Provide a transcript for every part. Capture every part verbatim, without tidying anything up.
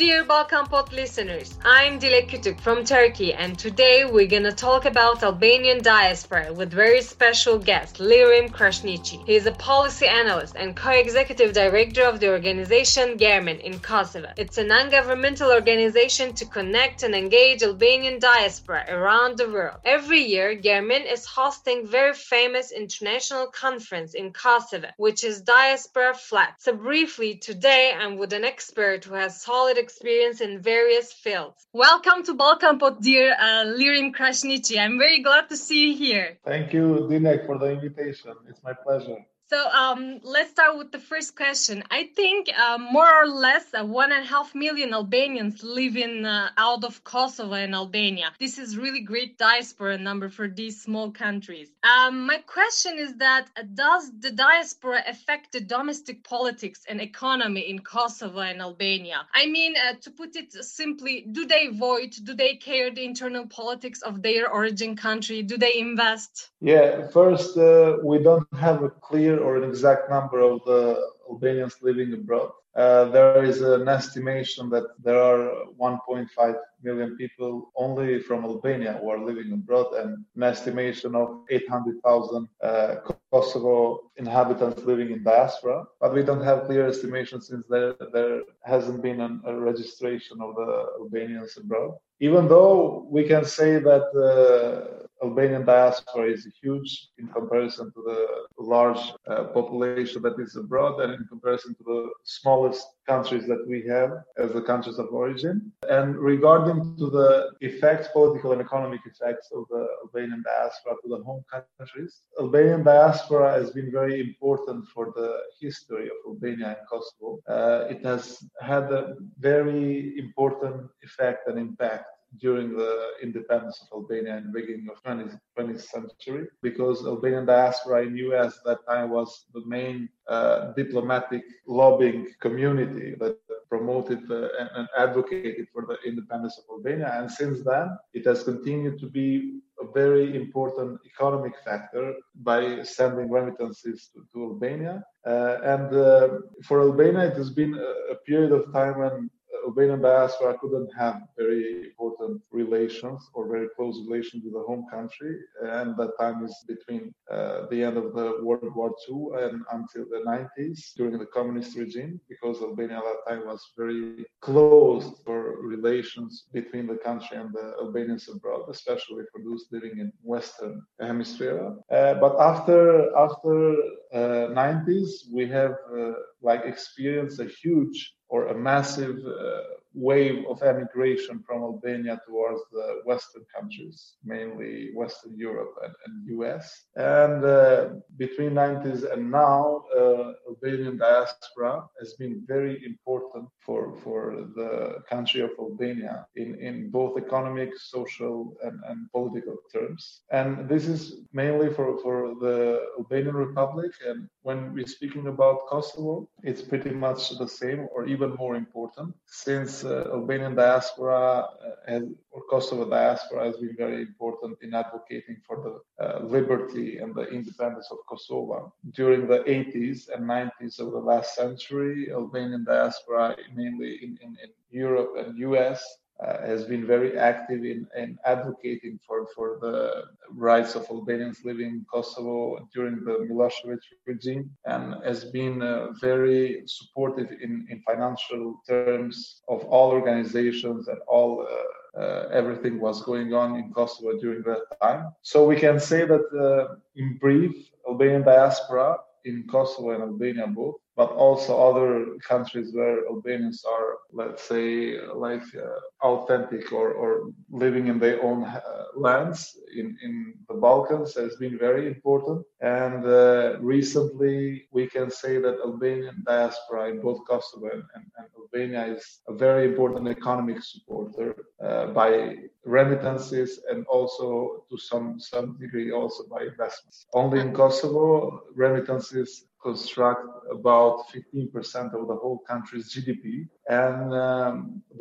Dear BalkanPod listeners, I'm Dilek Kutuk from Turkey, and today we're gonna talk about Albanian diaspora with very special guest Lirim Krasniqi. He is a policy analyst and co-executive director of the organization GERMIN in Kosovo. It's a non-governmental organization to connect and engage Albanian diaspora around the world. Every year, GERMIN is hosting very famous international conference in Kosovo, which is Diaspora Flet. So briefly, today I'm with an expert who has solid experience experience in various fields. Welcome to BalkanPod, dear uh, Lirim Krasniqi. I'm very glad to see you here. Thank you, Dilek, for the invitation. It's my pleasure. So um, let's start with the first question. I think uh, more or less uh, one and a half million Albanians live in uh, out of Kosovo and Albania. This is really great diaspora number for these small countries. Um, my question is that uh, does the diaspora affect the domestic politics and economy in Kosovo and Albania? I mean, uh, to put it simply, do they vote? Do they care the internal politics of their origin country? Do they invest? Yeah, first, uh, we don't have a clear or an exact number of the Albanians living abroad. Uh, there is an estimation that there are one point five million people only from Albania who are living abroad, and an estimation of eight hundred thousand uh, Kosovo inhabitants living in diaspora. But we don't have clear estimations since there, there hasn't been an, a registration of the Albanians abroad. Even though we can say that uh, Albanian diaspora is huge in comparison to the large uh, population that is abroad, and in comparison to the smallest countries that we have as the countries of origin. And regarding to the effects, political and economic effects of the Albanian diaspora to the home countries, Albanian diaspora has been very important for the history of Albania and Kosovo. Uh, it has had a very important effect and impact during the independence of Albania in the beginning of twentieth century, because Albanian diaspora in U S at that time was the main uh, diplomatic lobbying community that promoted uh, and, and advocated for the independence of Albania. And since then, it has continued to be a very important economic factor by sending remittances to, to Albania. Uh, and uh, for Albania, it has been a, a period of time when Albanian diaspora couldn't have very important relations or very close relations with the home country, and that time is between uh, the end of the World War Two and until the nineties during the communist regime, because Albania at that time was very closed for relations between the country and the Albanians abroad, especially for those living in Western Hemisphere. Uh, but after after uh, nineties, we have uh, like experienced a huge or a massive uh, wave of emigration from Albania towards the Western countries, mainly Western Europe and, and U S. And uh, between nineties and now, uh, Albanian diaspora has been very important for, for the country of Albania in, in both economic, social, and, and political terms. And this is mainly for, for the Albanian Republic. And when we're speaking about Kosovo, it's pretty much the same or even more important, since Uh, Albanian diaspora uh, has, or Kosovo diaspora has been very important in advocating for the uh, liberty and the independence of Kosovo. During the eighties and nineties of the last century, Albanian diaspora, mainly in, in, in Europe and U S, Uh, has been very active in, in advocating for, for the rights of Albanians living in Kosovo during the Milosevic regime, and has been uh, very supportive in, in financial terms of all organizations and all uh, Uh, everything was going on in Kosovo during that time. So we can say that, uh, in brief, Albanian diaspora in Kosovo and Albania both, but also other countries where Albanians are, let's say, like uh, authentic or, or living in their own uh, lands in, in the Balkans, has been very important. And uh, recently, we can say that Albanian diaspora in both Kosovo and, and, and Albania is a very important economic supporter uh, by remittances, and also to some, some degree also by investments. Only in Kosovo, remittances construct about fifteen percent of the whole country's G D P. And um,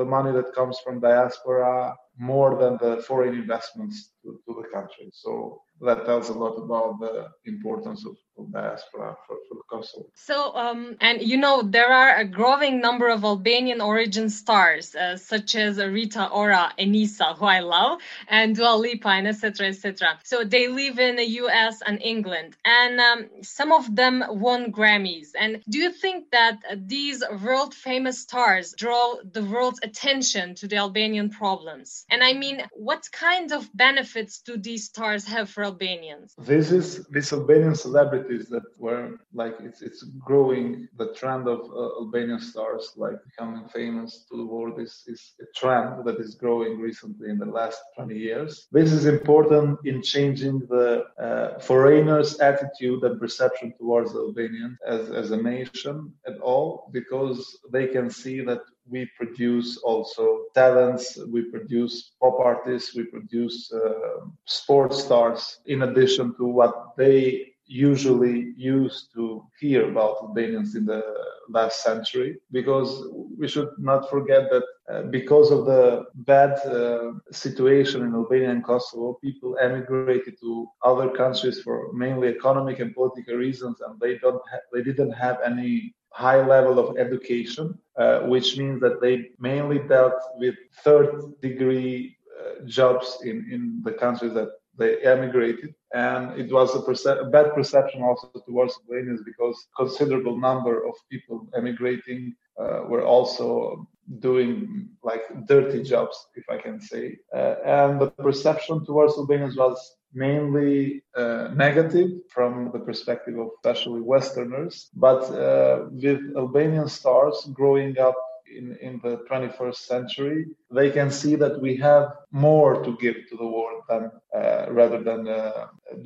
the money that comes from diaspora more than the foreign investments to, to the country. So that tells a lot about the importance of diaspora for, for Kosovo. So, um, and you know, there are a growing number of Albanian origin stars, uh, such as Rita Ora, Enisa, who I love, and Dua Lipa, and et cetera, et cetera. So they live in the U S and England, and um, some of them won Grammys. And do you think that these world-famous stars draw the world's attention to the Albanian problems? And I mean, what kind of benefits do these stars have for Albanians? This is this Albanian celebrity. Is that were like it's it's growing the trend of uh, Albanian stars like becoming famous to the world is, is a trend that is growing recently in the last twenty years. This is important in changing the uh, foreigners' attitude and perception towards Albanians as, as a nation at all, because they can see that we produce also talents, we produce pop artists, we produce uh, sports stars in addition to what they usually used to hear about Albanians in the last century, because we should not forget that uh, because of the bad uh, situation in Albania and Kosovo, people emigrated to other countries for mainly economic and political reasons, and they don't ha- they didn't have any high level of education, uh, which means that they mainly dealt with third degree uh, jobs in, in the countries that they emigrated, and it was a, perce- a bad perception also towards Albanians, because considerable number of people emigrating uh, were also doing like dirty jobs, if I can say. Uh, and the perception towards Albanians was mainly uh, negative from the perspective of especially Westerners, but uh, with Albanian stars growing up In, in the twenty-first century, they can see that we have more to give to the world than uh, rather than uh,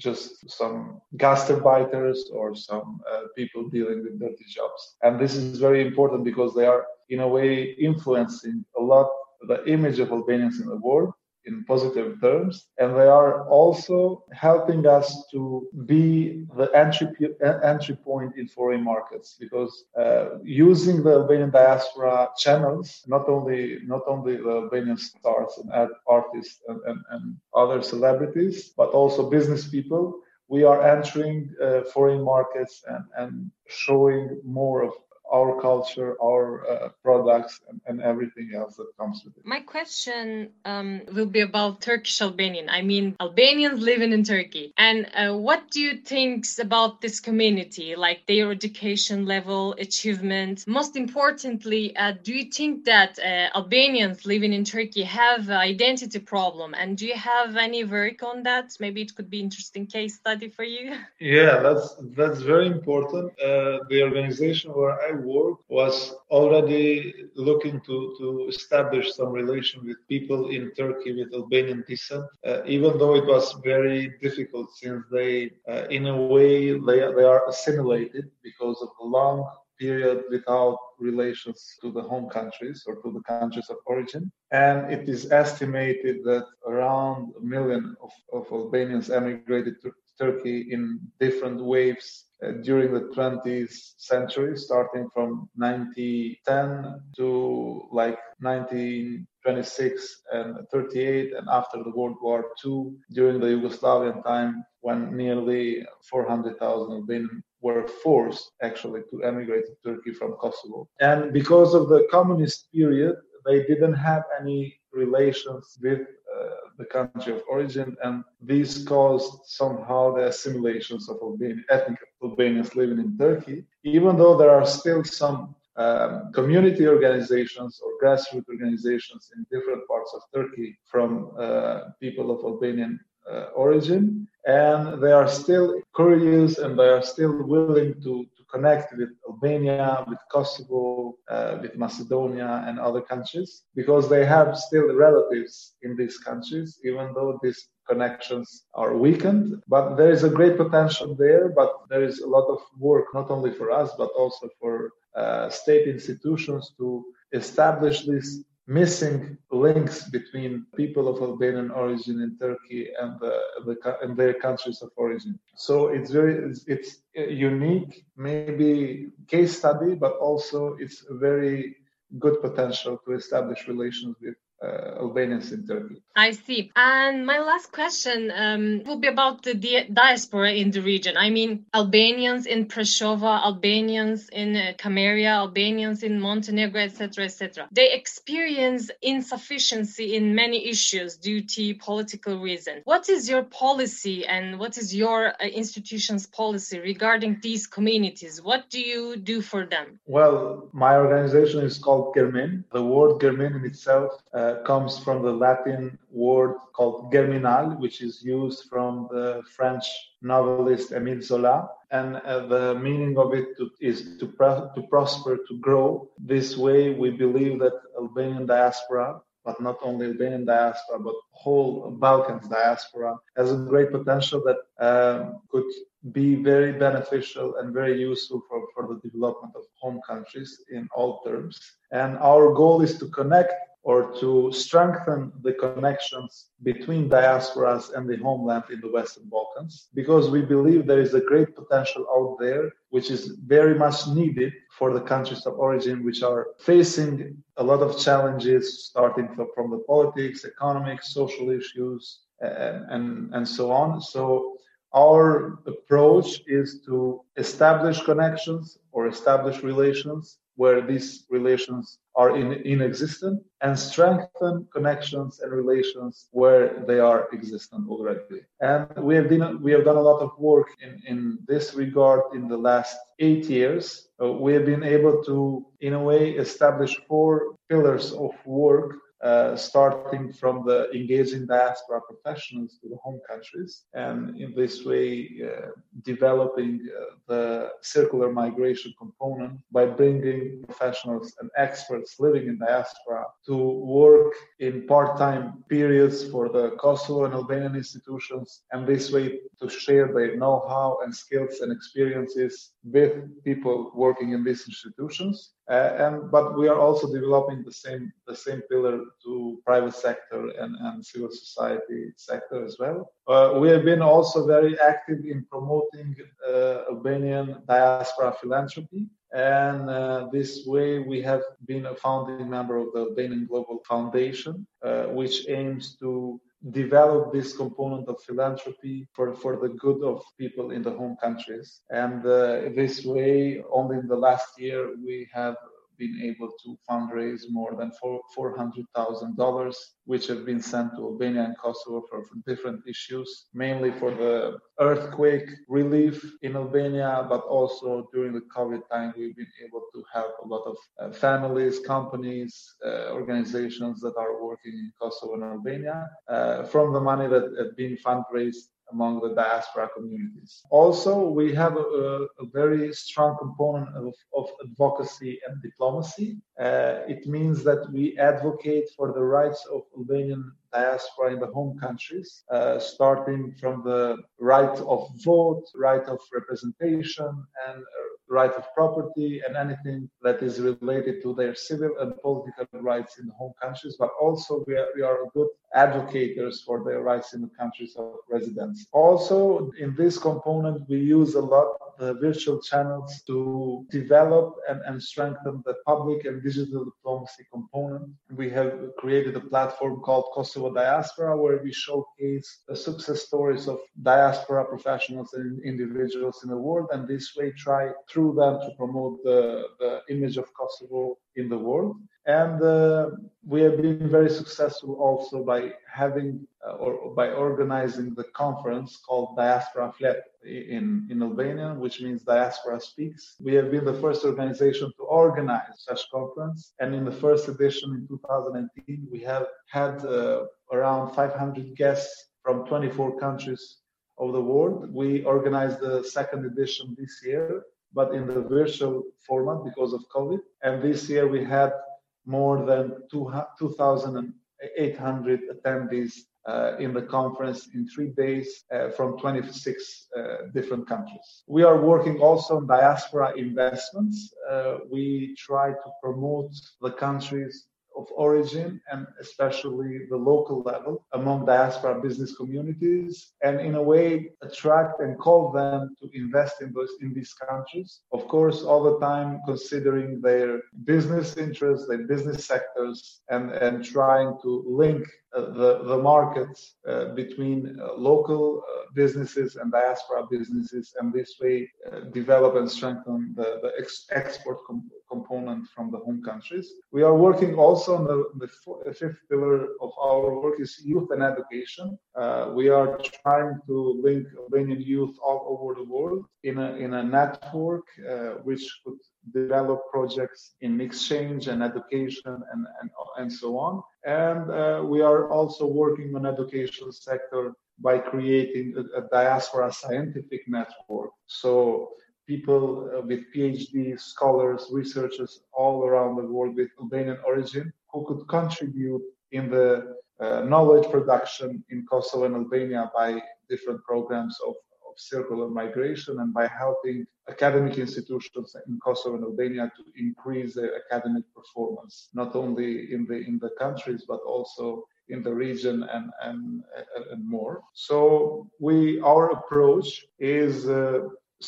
just some gastarbeiters or some uh, people dealing with dirty jobs. And this is very important because they are, in a way, influencing a lot the image of Albanians in the world in positive terms, and they are also helping us to be the entry entry point in foreign markets, because uh, using the Albanian diaspora channels, not only not only the Albanian stars and ad artists and, and, and other celebrities, but also business people, we are entering uh, foreign markets and, and showing more of our culture, our uh, products, and, and everything else that comes with it. My question um, will be about Turkish Albanian. I mean, Albanians living in Turkey. And uh, what do you think about this community, like their education level, achievement? Most importantly, uh, do you think that uh, Albanians living in Turkey have an identity problem? And do you have any work on that? Maybe it could be an interesting case study for you. Yeah, that's, that's very important. Uh, the organization where I work was already looking to, to establish some relation with people in Turkey with Albanian descent, uh, even though it was very difficult since they, uh, in a way, they, they are assimilated because of the long period without relations to the home countries or to the countries of origin. And it is estimated that around a million of, of Albanians emigrated to Turkey in different waves during the twentieth century, starting from nineteen ten to like nineteen twenty-six and thirty-eight, and after the World War Two, during the Yugoslavian time, when nearly four hundred thousand Albanians were forced actually to emigrate to Turkey from Kosovo. And because of the communist period, they didn't have any relations with uh, the country of origin, and this caused somehow the assimilations of Albanian, ethnic Albanians living in Turkey, even though there are still some um, community organizations or grassroots organizations in different parts of Turkey from uh, people of Albanian uh, origin, and they are still curious and they are still willing to, to connect with Albania, with Kosovo, uh, with Macedonia and other countries, because they have still relatives in these countries, even though these connections are weakened. But there is a great potential there, but there is a lot of work, not only for us, but also for uh, state institutions to establish this missing links between people of Albanian origin in Turkey and the, the and their countries of origin. So it's very it's, it's a unique, maybe case study, but also it's a very good potential to establish relations with Uh, Albanians in Turkey. I see. And my last question um, will be about the di- diaspora in the region. I mean, Albanians in Preshova, Albanians in uh, Kameria, Albanians in Montenegro, et cetera, et cetera. They experience insufficiency in many issues due to political reasons. What is your policy and what is your uh, institution's policy regarding these communities? What do you do for them? Well, my organization is called GERMIN. The word GERMIN in itself uh, comes from the Latin word called germinal, which is used from the French novelist Emile Zola, and uh, the meaning of it to, is to, pro- to prosper, to grow. This way, we believe that Albanian diaspora, but not only Albanian diaspora, but whole Balkans diaspora, has a great potential that uh, could be very beneficial and very useful for, for the development of home countries in all terms. And our goal is to connect or to strengthen the connections between diasporas and the homeland in the Western Balkans, because we believe there is a great potential out there, which is very much needed for the countries of origin, which are facing a lot of challenges, starting from the politics, economic, social issues, and, and, and so on. So our approach is to establish connections or establish relations where these relations are in, in existence, and strengthen connections and relations where they are existent already. And we have done, we have done a lot of work in, in this regard in the last eight years. Uh, we have been able to, in a way, establish four pillars of work, Uh, starting from the engaging diaspora professionals to the home countries, and in this way uh, developing uh, the circular migration component by bringing professionals and experts living in diaspora to work in part-time periods for the Kosovo and Albanian institutions, and this way to share their know-how and skills and experiences with people working in these institutions. Uh, and, but we are also developing the same the same pillar to private sector and, and civil society sector as well. Uh, we have been also very active in promoting uh, Albanian diaspora philanthropy. And uh, this way, we have been a founding member of the Albanian Global Foundation, uh, which aims to develop this component of philanthropy for, for the good of people in the home countries. And uh, this way, only in the last year, we have been able to fundraise more than four hundred thousand dollars, which have been sent to Albania and Kosovo for, for different issues, mainly for the earthquake relief in Albania, but also during the COVID time, we've been able to help a lot of uh, families, companies, uh, organizations that are working in Kosovo and Albania uh, from the money that had been fundraised among the diaspora communities. Also, we have a, a very strong component of, of advocacy and diplomacy. Uh, it means that we advocate for the rights of Albanian diaspora in the home countries, uh, starting from the right of vote, right of representation, and uh, right of property, and anything that is related to their civil and political rights in the home countries. But also we are, we are good advocates for their rights in the countries of residence. Also, in this component, we use a lot the virtual channels to develop and, and strengthen the public and digital diplomacy component. We have created a platform called Kosovo Diaspora, where we showcase the success stories of diaspora professionals and individuals in the world, and this way try through them to promote the, the image of Kosovo in the world. And uh, we have been very successful also by having uh, or by organizing the conference called Diaspora Flet in, in Albania, which means Diaspora Speaks. We have been the first organization to organize such conference. And in the first edition in two thousand nineteen, we have had uh, around five hundred guests from twenty-four countries of the world. We organized the second edition this year, but in the virtual format because of COVID. And this year we had more than two thousand eight hundred attendees uh, in the conference in three days uh, from twenty-six uh, different countries. We are working also on diaspora investments. Uh, we try to promote the countries of origin and especially the local level among diaspora business communities, and in a way attract and call them to invest in those in these countries. Of course, all the time considering their business interests, their business sectors, and, and trying to link uh, the, the markets uh, between uh, local uh, businesses and diaspora businesses, and this way uh, develop and strengthen the, the ex- export com- component from the home countries. We are working also Also, on the, the, four, the fifth pillar of our work is youth and education. Uh, we are trying to link Albanian youth all over the world in a in a network uh, which could develop projects in exchange and education and and, and so on. And uh, we are also working on education sector by creating a, a diaspora scientific network. So people with P H D, scholars, researchers all around the world with Albanian origin who could contribute in the uh, knowledge production in Kosovo and Albania by different programs of, of circular migration and by helping academic institutions in Kosovo and Albania to increase their academic performance, not only in the in the countries, but also in the region and, and, and more. So we our approach is... Uh,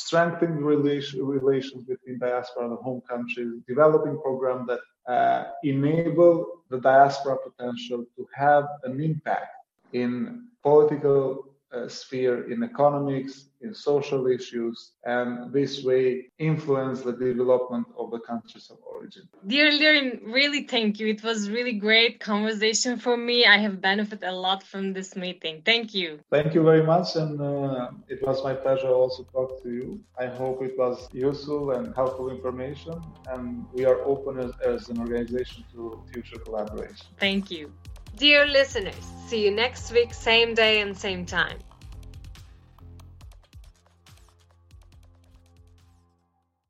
strengthening relation, relations between diaspora and the home countries, developing programs that uh, enable the diaspora potential to have an impact in political uh, sphere, in economics, in social issues, and this way influence the development of the countries of origin. Dear Lirim, really thank you. It was really great conversation for me. I have benefited a lot from this meeting. Thank you. Thank you very much, and uh, it was my pleasure also to talk to you. I hope it was useful and helpful information, and we are open as, as an organization to future collaboration. Thank you. Dear listeners, see you next week, same day and same time.